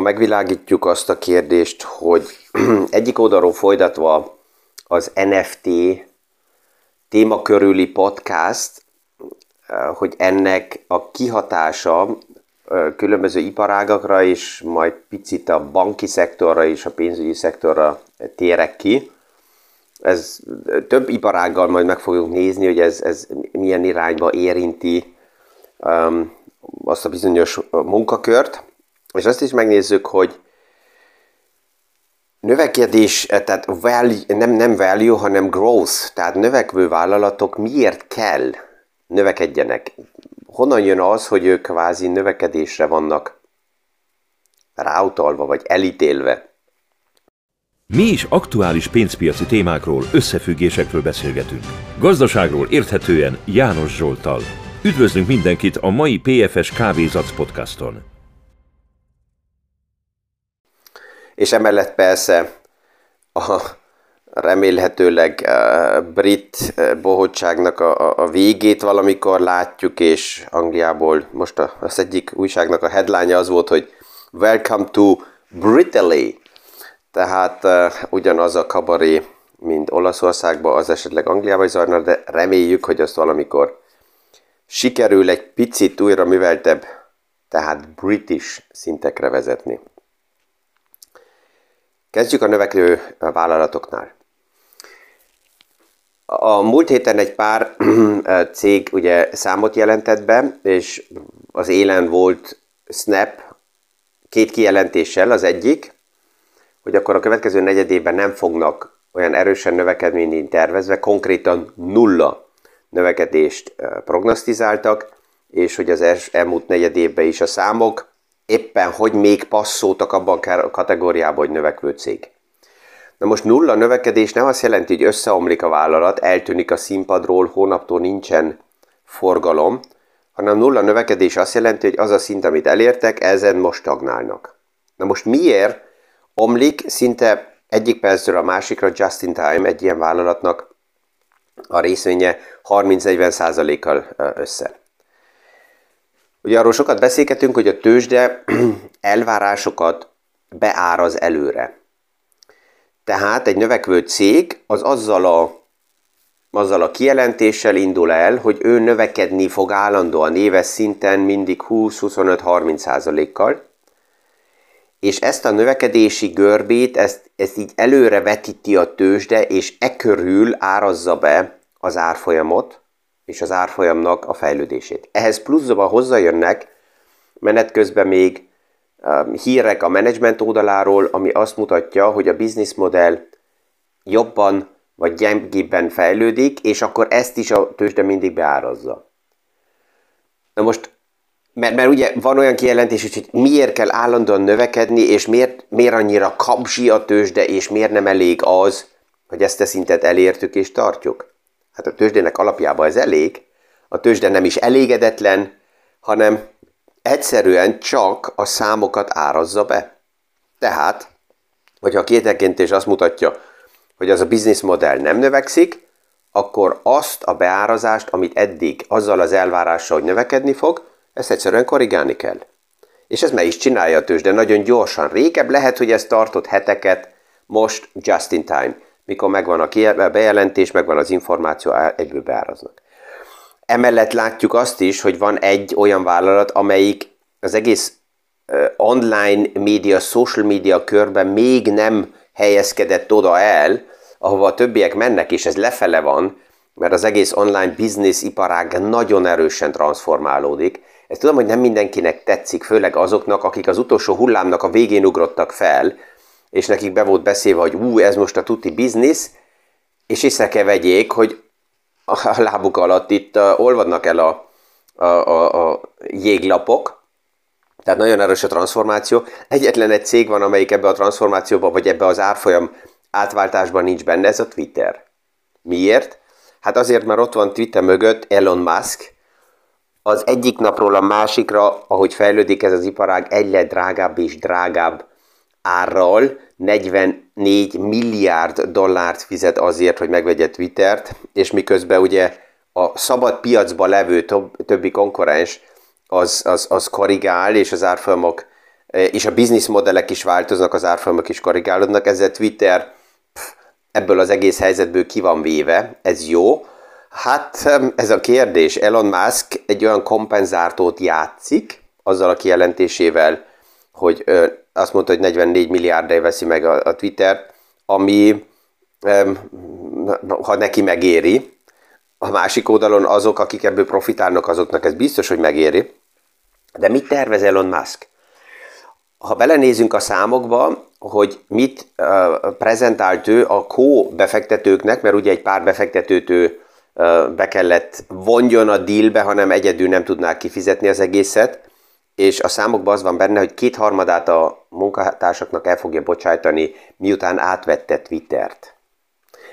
ha megvilágítjuk azt a kérdést, hogy egyik oldalról folytatva az NFT téma körüli podcast, hogy ennek a kihatása különböző iparágakra is, majd picit a banki szektorra és a pénzügyi szektorra térek ki. Ez több iparággal majd meg fogjuk nézni, hogy ez milyen irányba érinti azt a bizonyos munkakört. És azt is megnézzük, hogy növekedés, tehát value, nem value, hanem growth, tehát növekvő vállalatok miért kell növekedjenek. Honnan jön az, hogy ők kvázi növekedésre vannak ráutalva, vagy elítélve? Mi is aktuális pénzpiaci témákról, összefüggésekről beszélgetünk. Gazdaságról érthetően János Zsolttal. Üdvözlünk mindenkit a mai PFS Kávézac podcaston. És emellett persze a remélhetőleg a brit bohótságnak a végét valamikor látjuk, és Angliából most az egyik újságnak a headline-ja az volt, hogy Welcome to Brittany. Tehát ugyanaz a kabaré, mint Olaszországban, az esetleg Angliában zajlana, de reméljük, hogy azt valamikor sikerül egy picit újra műveltebb, tehát british szintekre vezetni. Kezdjük a növekvő vállalatoknál. A múlt héten egy pár cég ugye számot jelentett be, és az élen volt Snap két kijelentéssel. Az egyik, hogy akkor a következő negyedévben nem fognak olyan erősen növekedni, mint tervezve, konkrétan nulla növekedést prognosztizáltak, és hogy az elmúlt negyedévben is a számok éppen hogy még passzoltak abban a kategóriában, hogy növekvő cég. Na most nulla növekedés nem azt jelenti, hogy összeomlik a vállalat, eltűnik a színpadról, hónaptól nincsen forgalom, hanem nulla növekedés azt jelenti, hogy az a szint, amit elértek, ezen most stagnálnak. Na most miért omlik szinte egyik percről a másikra just in time egy ilyen vállalatnak a részvénye 30-40%-kal össze? Ugye arról sokat beszélgetünk, hogy a tőzsde elvárásokat beáraz előre. Tehát egy növekvő cég az azzal a kijelentéssel indul el, hogy ő növekedni fog állandóan éves szinten mindig 20-25-30%-kal, és ezt a növekedési görbét, ezt így előre vetíti a tőzsde, és e körül árazza be az árfolyamot, és az árfolyamnak a fejlődését. Ehhez pluszban hozzájönnek menet közben még hírek a menedzsment oldaláról, ami azt mutatja, hogy a bizniszmodell jobban vagy gyengébben fejlődik, és akkor ezt is a tőzsde mindig beárazza. Na most, mert ugye van olyan kijelentés, hogy miért kell állandóan növekedni, és miért annyira kapzsi a tőzsde, és miért nem elég az, hogy ezt a szintet elértük és tartjuk. Hát a tőzsdének alapjában ez elég, a tőzsde nem is elégedetlen, hanem egyszerűen csak a számokat árazza be. Tehát, hogyha a kijelentés azt mutatja, hogy az a bizniszmodell nem növekszik, akkor azt a beárazást, amit eddig azzal az elvárással, hogy növekedni fog, ezt egyszerűen korrigálni kell. És ez meg is csinálja a tőzsde nagyon gyorsan. Régebb lehet, hogy ez tartott heteket, most just in time. Mikor megvan a bejelentés, megvan az információ, egyből beáraznak. Emellett látjuk azt is, hogy van egy olyan vállalat, amelyik az egész online média, social media körben még nem helyezkedett oda el, ahova a többiek mennek, és ez lefele van, mert az egész online business iparág nagyon erősen transformálódik. Ezt tudom, hogy nem mindenkinek tetszik, főleg azoknak, akik az utolsó hullámnak a végén ugrottak fel, és nekik be volt beszélve, hogy ez most a tuti biznisz, és észre kell vegyék, hogy a lábuk alatt itt olvadnak el a jéglapok, tehát nagyon erős a transformáció. Egyetlen egy cég van, amelyik ebbe a transformációba, vagy ebbe az árfolyam átváltásban nincs benne, ez a Twitter. Miért? Hát azért, mert ott van Twitter mögött Elon Musk, az egyik napról a másikra, ahogy fejlődik ez az iparág, egyre drágább és drágább árral, 44 milliárd dollárt fizet azért, hogy megvegye Twittert, és miközben ugye a szabad piacban levő többi konkurens az korrigál, és az árfolyamok és a bizniszmodellek is változnak, az árfolyamok is korrigálódnak, ezzel Twitter ebből az egész helyzetből ki van véve, ez jó. Hát ez a kérdés, Elon Musk egy olyan kompenzártót játszik, azzal a kijelentésével, hogy azt mondta, hogy 44 milliárdra veszi meg a Twittert, ami, ha neki megéri, a másik oldalon azok, akik ebből profitálnak, azoknak ez biztos, hogy megéri. De mit tervez Elon Musk? Ha belenézünk a számokba, hogy mit prezentált ő a co-befektetőknek, mert ugye egy pár befektetőt ő be kellett vonjon a dealbe, hanem egyedül nem tudnák kifizetni az egészet, és a számokban az van benne, hogy 2/3 a munkatársaknak el fogja bocsájtani, miután átvette Twittert.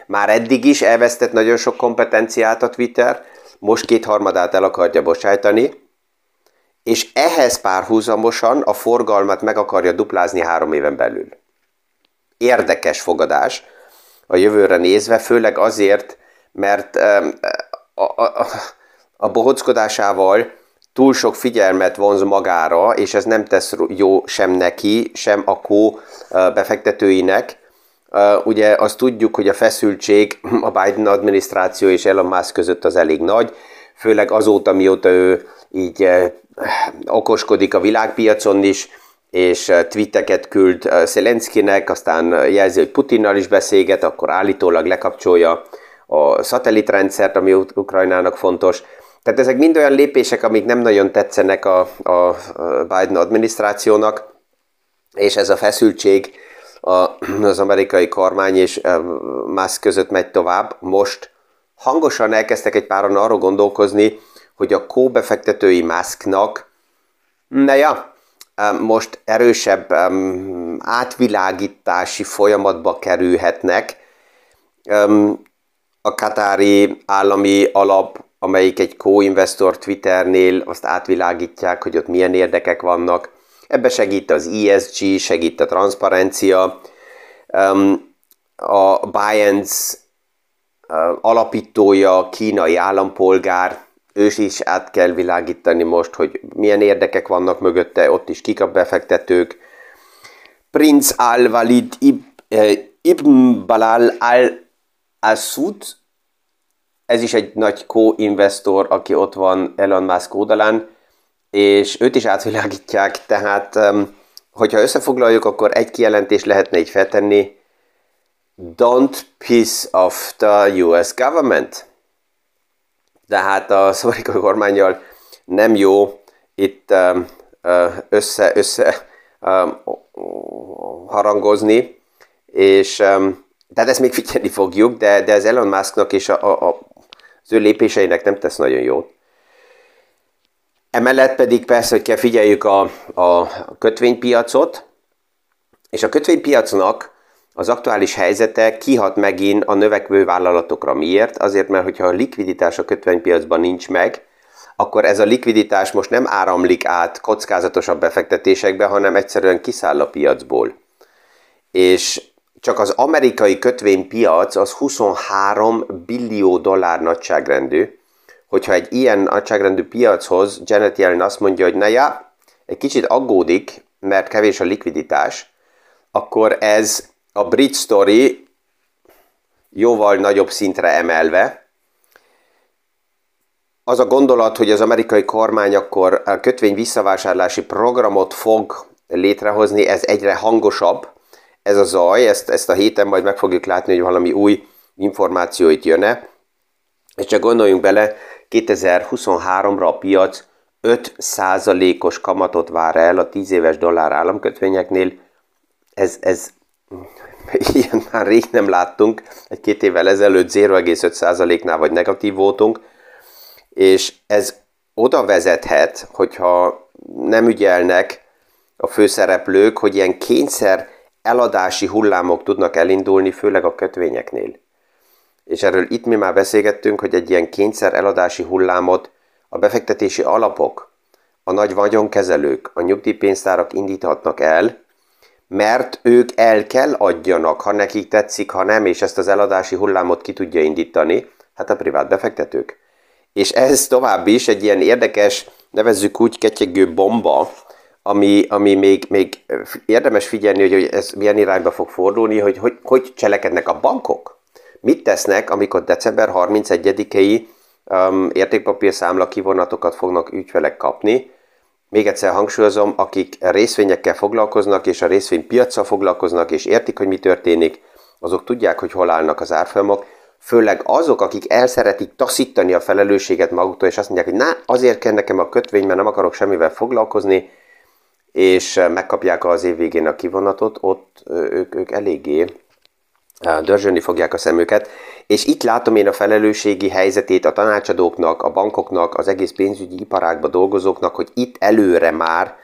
Már eddig is elvesztett nagyon sok kompetenciát a Twitter, most 2/3 el akarja bocsájtani, és ehhez párhuzamosan a forgalmat meg akarja duplázni 3 éven belül. Érdekes fogadás a jövőre nézve, főleg azért, mert a bohóckodásával túl sok figyelmet vonz magára, és ez nem tesz jó sem neki, sem a co-befektetőinek. Ugye azt tudjuk, hogy a feszültség a Biden adminisztráció és Elon Musk között az elég nagy, főleg azóta, mióta ő így okoskodik a világpiacon is, és tweeteket küld Szelenszkinek, aztán jelzi, hogy Putinnal is beszélget, akkor állítólag lekapcsolja a szatelitrendszert, ami Ukrajnának fontos. Tehát ezek mind olyan lépések, amik nem nagyon tetszenek a Biden adminisztrációnak, és ez a feszültség az amerikai kormány és Musk között megy tovább. Most hangosan elkezdtek egy páran arról gondolkozni, hogy a co-befektetői Musknak, most erősebb átvilágítási folyamatba kerülhetnek. A katári állami alap, amelyik egy co-investor Twitternél, azt átvilágítják, hogy ott milyen érdekek vannak. Ebbe segít az ESG, segít a transzparencia. A Binance alapítója, kínai állampolgár, őt is át kell világítani most, hogy milyen érdekek vannak mögötte, ott is kik a befektetők. Prince Al-Walid Ibn Balal Al-Assud, ez is egy nagy co-investor, aki ott van Elon Musk oldalán, és őt is átvilágítják, tehát hogyha összefoglaljuk, akkor egy kijelentést lehetne így feltenni: Don't piss off the US government. De hát az amerikai kormánnyal nem jó itt harangozni, és tehát ezt még figyelni fogjuk, de ez Elon Musknak és az ő lépéseinek nem tesz nagyon jót. Emellett pedig persze, hogy kell figyeljük a kötvénypiacot, és a kötvénypiacnak az aktuális helyzete kihat megint a növekvő vállalatokra. Miért? Azért, mert hogyha a likviditás a kötvénypiacban nincs meg, akkor ez a likviditás most nem áramlik át kockázatosabb befektetésekbe, hanem egyszerűen kiszáll a piacból. És csak az amerikai kötvénypiac az 23 billió dollár nagyságrendű. Hogyha egy ilyen nagyságrendű piachoz Janet Yellen azt mondja, hogy egy kicsit aggódik, mert kevés a likviditás, akkor ez a bridge story jóval nagyobb szintre emelve. Az a gondolat, hogy az amerikai kormány akkor a kötvény visszavásárlási programot fog létrehozni, ez egyre hangosabb. Ez a zaj, ezt a héten majd meg fogjuk látni, hogy valami új információ itt jön-e. És csak gondoljunk bele, 2023-ra a piac 5%-os kamatot vár el a 10 éves dollár államkötvényeknél. Ez ilyen már rég nem láttunk, egy-két évvel ezelőtt 0,5%-nál vagy negatív voltunk, és ez oda vezethet, hogyha nem ügyelnek a főszereplők, hogy ilyen kényszer eladási hullámok tudnak elindulni, főleg a kötvényeknél. És erről itt mi már beszélgettünk, hogy egy ilyen kényszer eladási hullámot a befektetési alapok, a nagy vagyonkezelők, a nyugdíjpénztárak indíthatnak el, mert ők el kell adjanak, ha nekik tetszik, ha nem, és ezt az eladási hullámot ki tudja indítani, hát a privát befektetők. És ez tovább is egy ilyen érdekes, nevezzük úgy, ketyegő bomba, ami még érdemes figyelni, hogy ez milyen irányba fog fordulni, hogy cselekednek a bankok. Mit tesznek, amikor december 31-i értékpapírszámla kivonatokat fognak ügyfelek kapni? Még egyszer hangsúlyozom, akik részvényekkel foglalkoznak, és a részvénypiacsal foglalkoznak, és értik, hogy mi történik, azok tudják, hogy hol állnak az árfolyamok. Főleg azok, akik el szeretik taszítani a felelősséget maguktól, és azt mondják, hogy azért kell nekem a kötvény, mert nem akarok semmivel foglalkozni, és megkapják az év végén a kivonatot, ott ők eléggé dörzsölni fogják a szemüket. És itt látom én a felelősségi helyzetét a tanácsadóknak, a bankoknak, az egész pénzügyi iparágban dolgozóknak, hogy itt előre már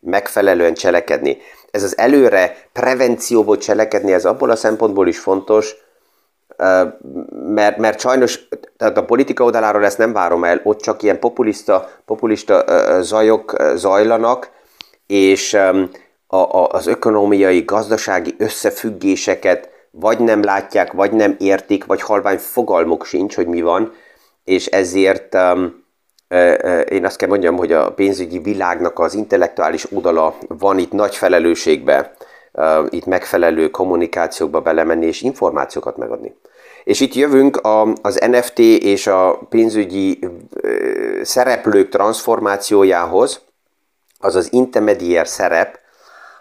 megfelelően cselekedni. Ez az előre prevencióból cselekedni, ez abból a szempontból is fontos, mert sajnos tehát a politika oldaláról ezt nem várom el, ott csak ilyen populista zajok zajlanak, és az ökonomiai, gazdasági összefüggéseket vagy nem látják, vagy nem értik, vagy halvány fogalmuk sincs, hogy mi van, és ezért én azt kell mondjam, hogy a pénzügyi világnak az intellektuális oldala van itt nagy felelősségbe, itt megfelelő kommunikációkba belemenni, és információkat megadni. És itt jövünk az NFT és a pénzügyi szereplők transformációjához, az intermediár szerep,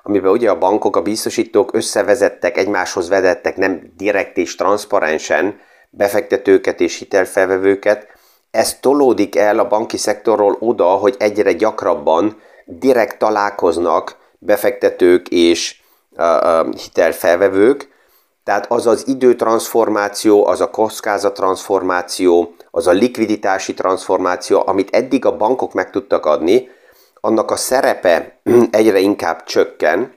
amiben ugye a bankok, a biztosítók összevezettek, egymáshoz vedettek, nem direkt és transzparensen befektetőket és hitelfelvevőket. Ez tolódik el a banki szektorról oda, hogy egyre gyakrabban direkt találkoznak befektetők és hitelfelvevők, tehát az az időtranszformáció, az a kockázattranszformáció, az a likviditási transzformáció, amit eddig a bankok meg tudtak adni, annak a szerepe egyre inkább csökken,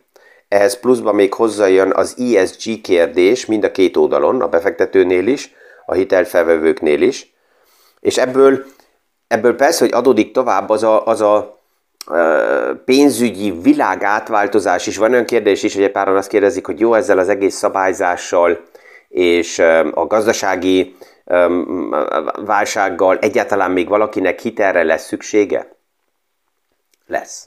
ehhez pluszban még hozzájön az ESG kérdés mind a két oldalon, a befektetőnél is, a hitelfelvevőknél is, és ebből persze, hogy adódik tovább az a pénzügyi világ átváltozás is. Van olyan kérdés is, hogy egy páran azt kérdezik, hogy jó, ezzel az egész szabályzással és a gazdasági válsággal egyáltalán még valakinek hitelre lesz szüksége? Lesz.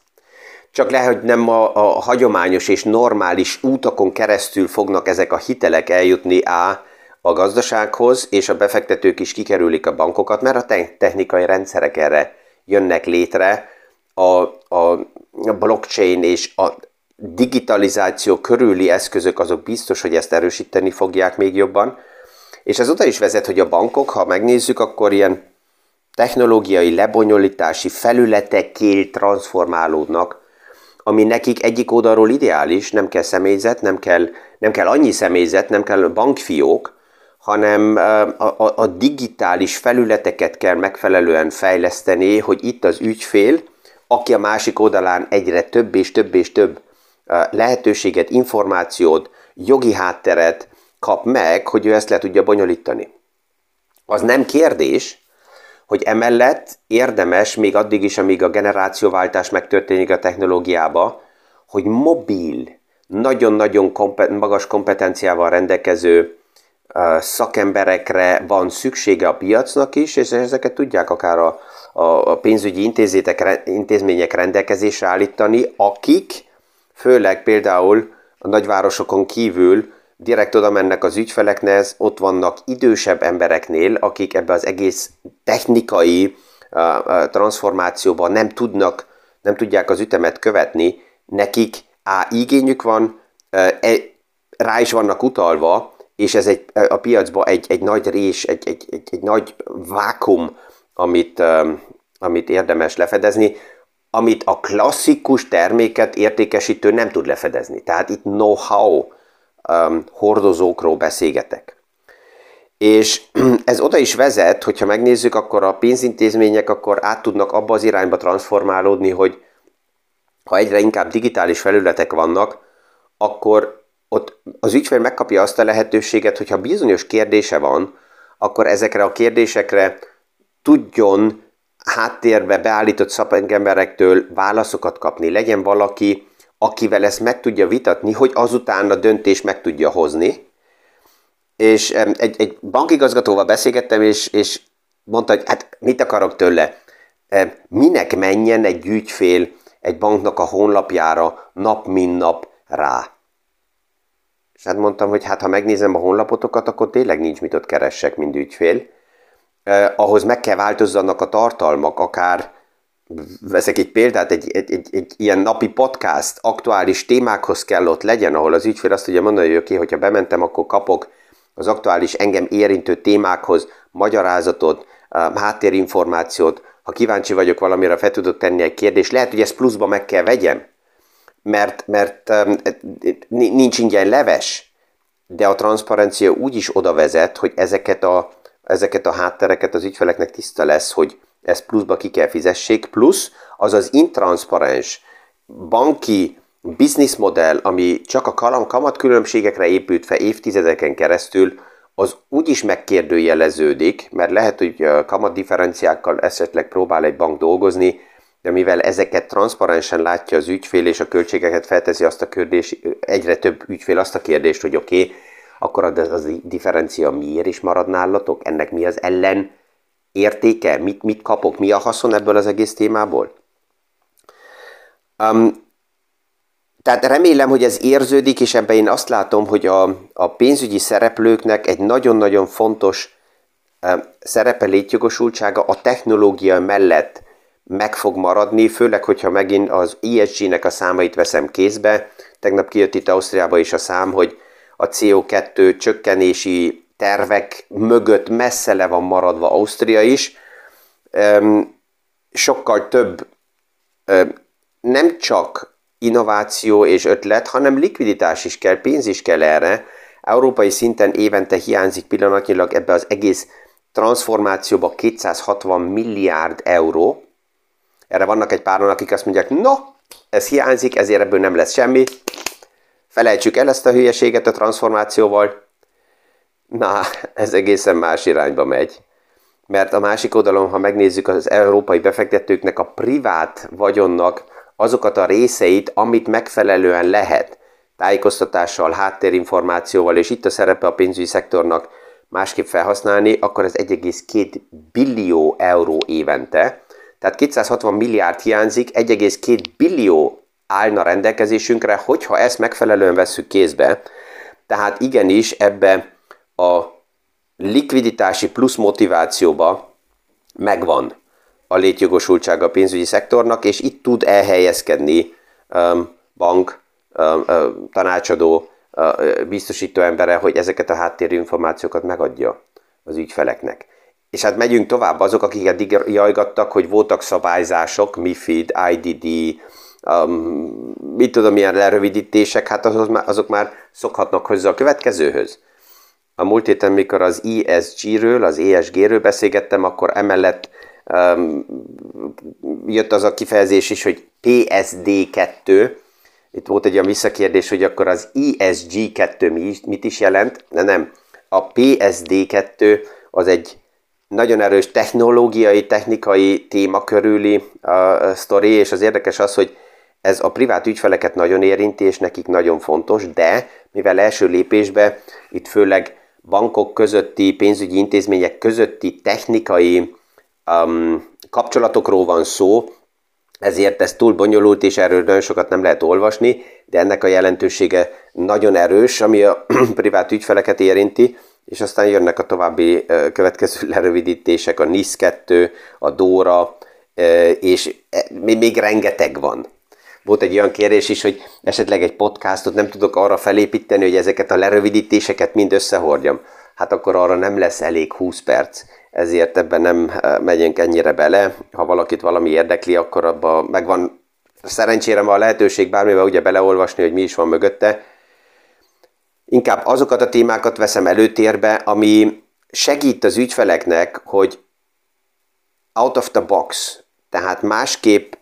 Csak lehet, hogy nem a hagyományos és normális útakon keresztül fognak ezek a hitelek eljutni a gazdasághoz, és a befektetők is kikerülik a bankokat, mert a technikai rendszerek erre jönnek létre, a blockchain és a digitalizáció körüli eszközök azok biztos, hogy ezt erősíteni fogják még jobban. És ez oda is vezet, hogy a bankok, ha megnézzük, akkor ilyen technológiai lebonyolítási felületekké transformálódnak, ami nekik egyik oldalról ideális, nem kell személyzet, nem kell annyi személyzet, nem kell bankfiók, hanem a digitális felületeket kell megfelelően fejleszteni, hogy itt az ügyfél, aki a másik oldalán egyre több és több és több lehetőséget, információt, jogi hátteret kap meg, hogy ő ezt le tudja bonyolítani. Az nem kérdés, hogy emellett érdemes még addig is, amíg a generációváltás megtörténik a technológiába, hogy mobil, nagyon-nagyon magas kompetenciával rendelkező szakemberekre van szüksége a piacnak is, és ezeket tudják akár a pénzügyi intézmények rendelkezésre állítani, akik főleg például a nagyvárosokon kívül direkt oda mennek az ügyfelekhez, ott vannak idősebb embereknél, akik ebbe az egész technikai transformációban nem tudják az ütemet követni, nekik igényük van, rá is vannak utalva, és ez a piacban egy nagy rés, egy nagy vákum, amit érdemes lefedezni, amit a klasszikus terméket értékesítő nem tud lefedezni. Tehát itt know-how hordozókról beszélgetek. És ez oda is vezet, hogyha megnézzük, akkor a pénzintézmények akkor át tudnak abba az irányba transformálódni, hogy ha egyre inkább digitális felületek vannak, akkor ott az ügyfél megkapja azt a lehetőséget, hogyha bizonyos kérdése van, akkor ezekre a kérdésekre tudjon háttérbe beállított szakemberektől válaszokat kapni. Legyen valaki, akivel ezt meg tudja vitatni, hogy azután a döntést meg tudja hozni. És egy bankigazgatóval beszélgettem, és mondta, hogy hát mit akarok tőle? Minek menjen egy ügyfél egy banknak a honlapjára nap mint nap rá. És hát mondtam, hogy hát ha megnézem a honlapotokat, akkor tényleg nincs mit ott keressek, mint ügyfél. Ahhoz meg kell változzanak a tartalmak, akár veszek egy példát, egy ilyen napi podcast, aktuális témákhoz kell ott legyen, ahol az ügyfél azt tudja mondani, hogy oké, hogyha bementem, akkor kapok az aktuális engem érintő témákhoz magyarázatot, háttérinformációt, ha kíváncsi vagyok valamire, fel tudok tenni egy kérdést, lehet, hogy ezt pluszba meg kell vegyem, mert nincs ingyen leves, de a transzparencia úgy is oda vezet, hogy ezeket a háttereket az ügyfeleknek tiszta lesz, hogy ezt pluszba ki kell fizessék, plusz az az intranszparens banki bizniszmodell, ami csak a kamatkülönbségekre épült fel évtizedeken keresztül, az úgyis megkérdőjeleződik, mert lehet, hogy kamatdifferenciákkal esetleg próbál egy bank dolgozni, de mivel ezeket transzparensen látja az ügyfél, és a költségeket felteszi azt a kérdést, egyre több ügyfél azt a kérdést, hogy oké, akkor az a differencia miért is marad nálatok? Ennek mi az ellen értéke? Mit kapok? Mi a haszon ebből az egész témából? Tehát remélem, hogy ez érződik, és ebben én azt látom, hogy a pénzügyi szereplőknek egy nagyon-nagyon fontos szerepe, létjogosultsága a technológia mellett meg fog maradni, főleg, hogyha megint az ESG-nek a számait veszem kézbe. Tegnap kijött itt Ausztriába is a szám, hogy a CO2 csökkenési tervek mögött messze le van maradva Ausztria is. Sokkal több nem csak innováció és ötlet, hanem likviditás is kell, pénz is kell erre. Európai szinten évente hiányzik pillanatnyilag ebbe az egész transformációba 260 milliárd euró. Erre vannak egy páran, akik azt mondják, no, ez hiányzik, ezért ebből nem lesz semmi. Felejtsük el ezt a hülyeséget a transformációval. Na, ez egészen más irányba megy. Mert a másik oldalon, ha megnézzük az európai befektetőknek a privát vagyonnak azokat a részeit, amit megfelelően lehet tájékoztatással, háttérinformációval, és itt a szerepe a pénzügyi szektornak másképp felhasználni, akkor ez 1,2 billió euró évente. Tehát 260 milliárd hiányzik, 1,2 billió állna rendelkezésünkre, hogyha ezt megfelelően vesszük kézbe. Tehát igenis ebbe a likviditási plusz motivációba megvan a létjogosultsága a pénzügyi szektornak, és itt tud elhelyezkedni bank, tanácsadó, biztosító embere, hogy ezeket a háttérinformációkat megadja az ügyfeleknek. És hát megyünk tovább, azok, akik eddig jajgattak, hogy voltak szabályzások, MIFID, IDD, mit tudom, ilyen lerövidítések, hát azok már szokhatnak hozzá a következőhöz. A múlt héten, mikor az ESG-ről, az ESG-ről beszélgettem, akkor emellett jött az a kifejezés is, hogy PSD2. Itt volt egy olyan visszakérdés, hogy akkor az ESG2 mit is jelent? De nem, a PSD2 az egy nagyon erős technológiai, technikai téma körüli sztori, és az érdekes az, hogy ez a privát ügyfeleket nagyon érinti, és nekik nagyon fontos, de mivel első lépésben itt főleg bankok közötti, pénzügyi intézmények közötti technikai kapcsolatokról van szó, ezért ez túl bonyolult, és erről nagyon sokat nem lehet olvasni, de ennek a jelentősége nagyon erős, ami a privát ügyfeleket érinti, és aztán jönnek a további következő lerövidítések, a NIS2, a Dóra, és még rengeteg van. Volt egy olyan kérdés is, hogy esetleg egy podcastot nem tudok arra felépíteni, hogy ezeket a lerövidítéseket mind összehordjam. Hát akkor arra nem lesz elég 20 perc, ezért ebben nem megyünk ennyire bele. Ha valakit valami érdekli, akkor abban megvan szerencsére ma a lehetőség bármivel ugye beleolvasni, hogy mi is van mögötte. Inkább azokat a témákat veszem előtérbe, ami segít az ügyfeleknek, hogy out of the box, tehát másképp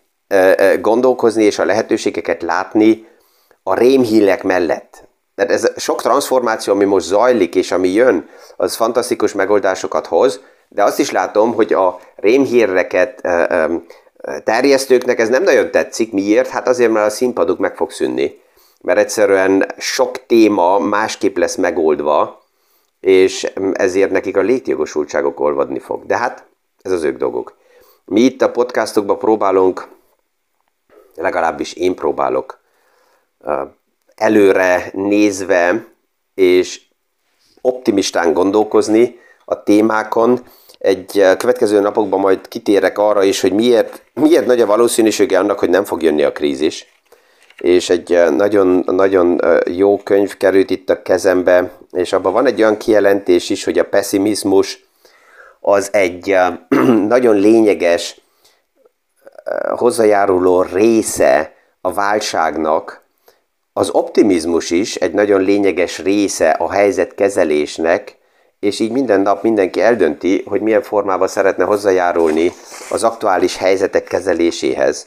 gondolkozni és a lehetőségeket látni a rémhírek mellett. Mert ez sok transformáció, ami most zajlik és ami jön, az fantasztikus megoldásokat hoz, de azt is látom, hogy a rémhíreket terjesztőknek ez nem nagyon tetszik. Miért? Hát azért, mert a színpaduk meg fog szűnni. Mert egyszerűen sok téma másképp lesz megoldva, és ezért nekik a létjogosultságok olvadni fog. De hát ez az ők dolgok. Mi itt a podcastokban próbálunk legalábbis én próbálok előre nézve és optimistán gondolkozni a témákon. Egy következő napokban majd kitérek arra is, hogy miért nagy a valószínűsége annak, hogy nem fog jönni a krízis. És egy nagyon-nagyon jó könyv került itt a kezembe, és abban van egy olyan kijelentés is, hogy a pessimizmus az egy nagyon lényeges hozzájáruló része a válságnak, az optimizmus is egy nagyon lényeges része a helyzetkezelésnek, és így minden nap mindenki eldönti, hogy milyen formában szeretne hozzájárulni az aktuális helyzetek kezeléséhez.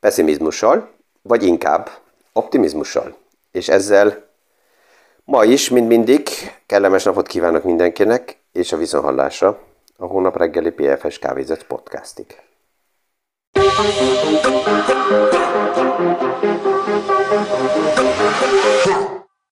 Pessimizmussal, vagy inkább optimizmussal. És ezzel ma is, mint mindig, kellemes napot kívánok mindenkinek, és a viszonthallásra a hónap reggeli PFS Kávézac podcastig.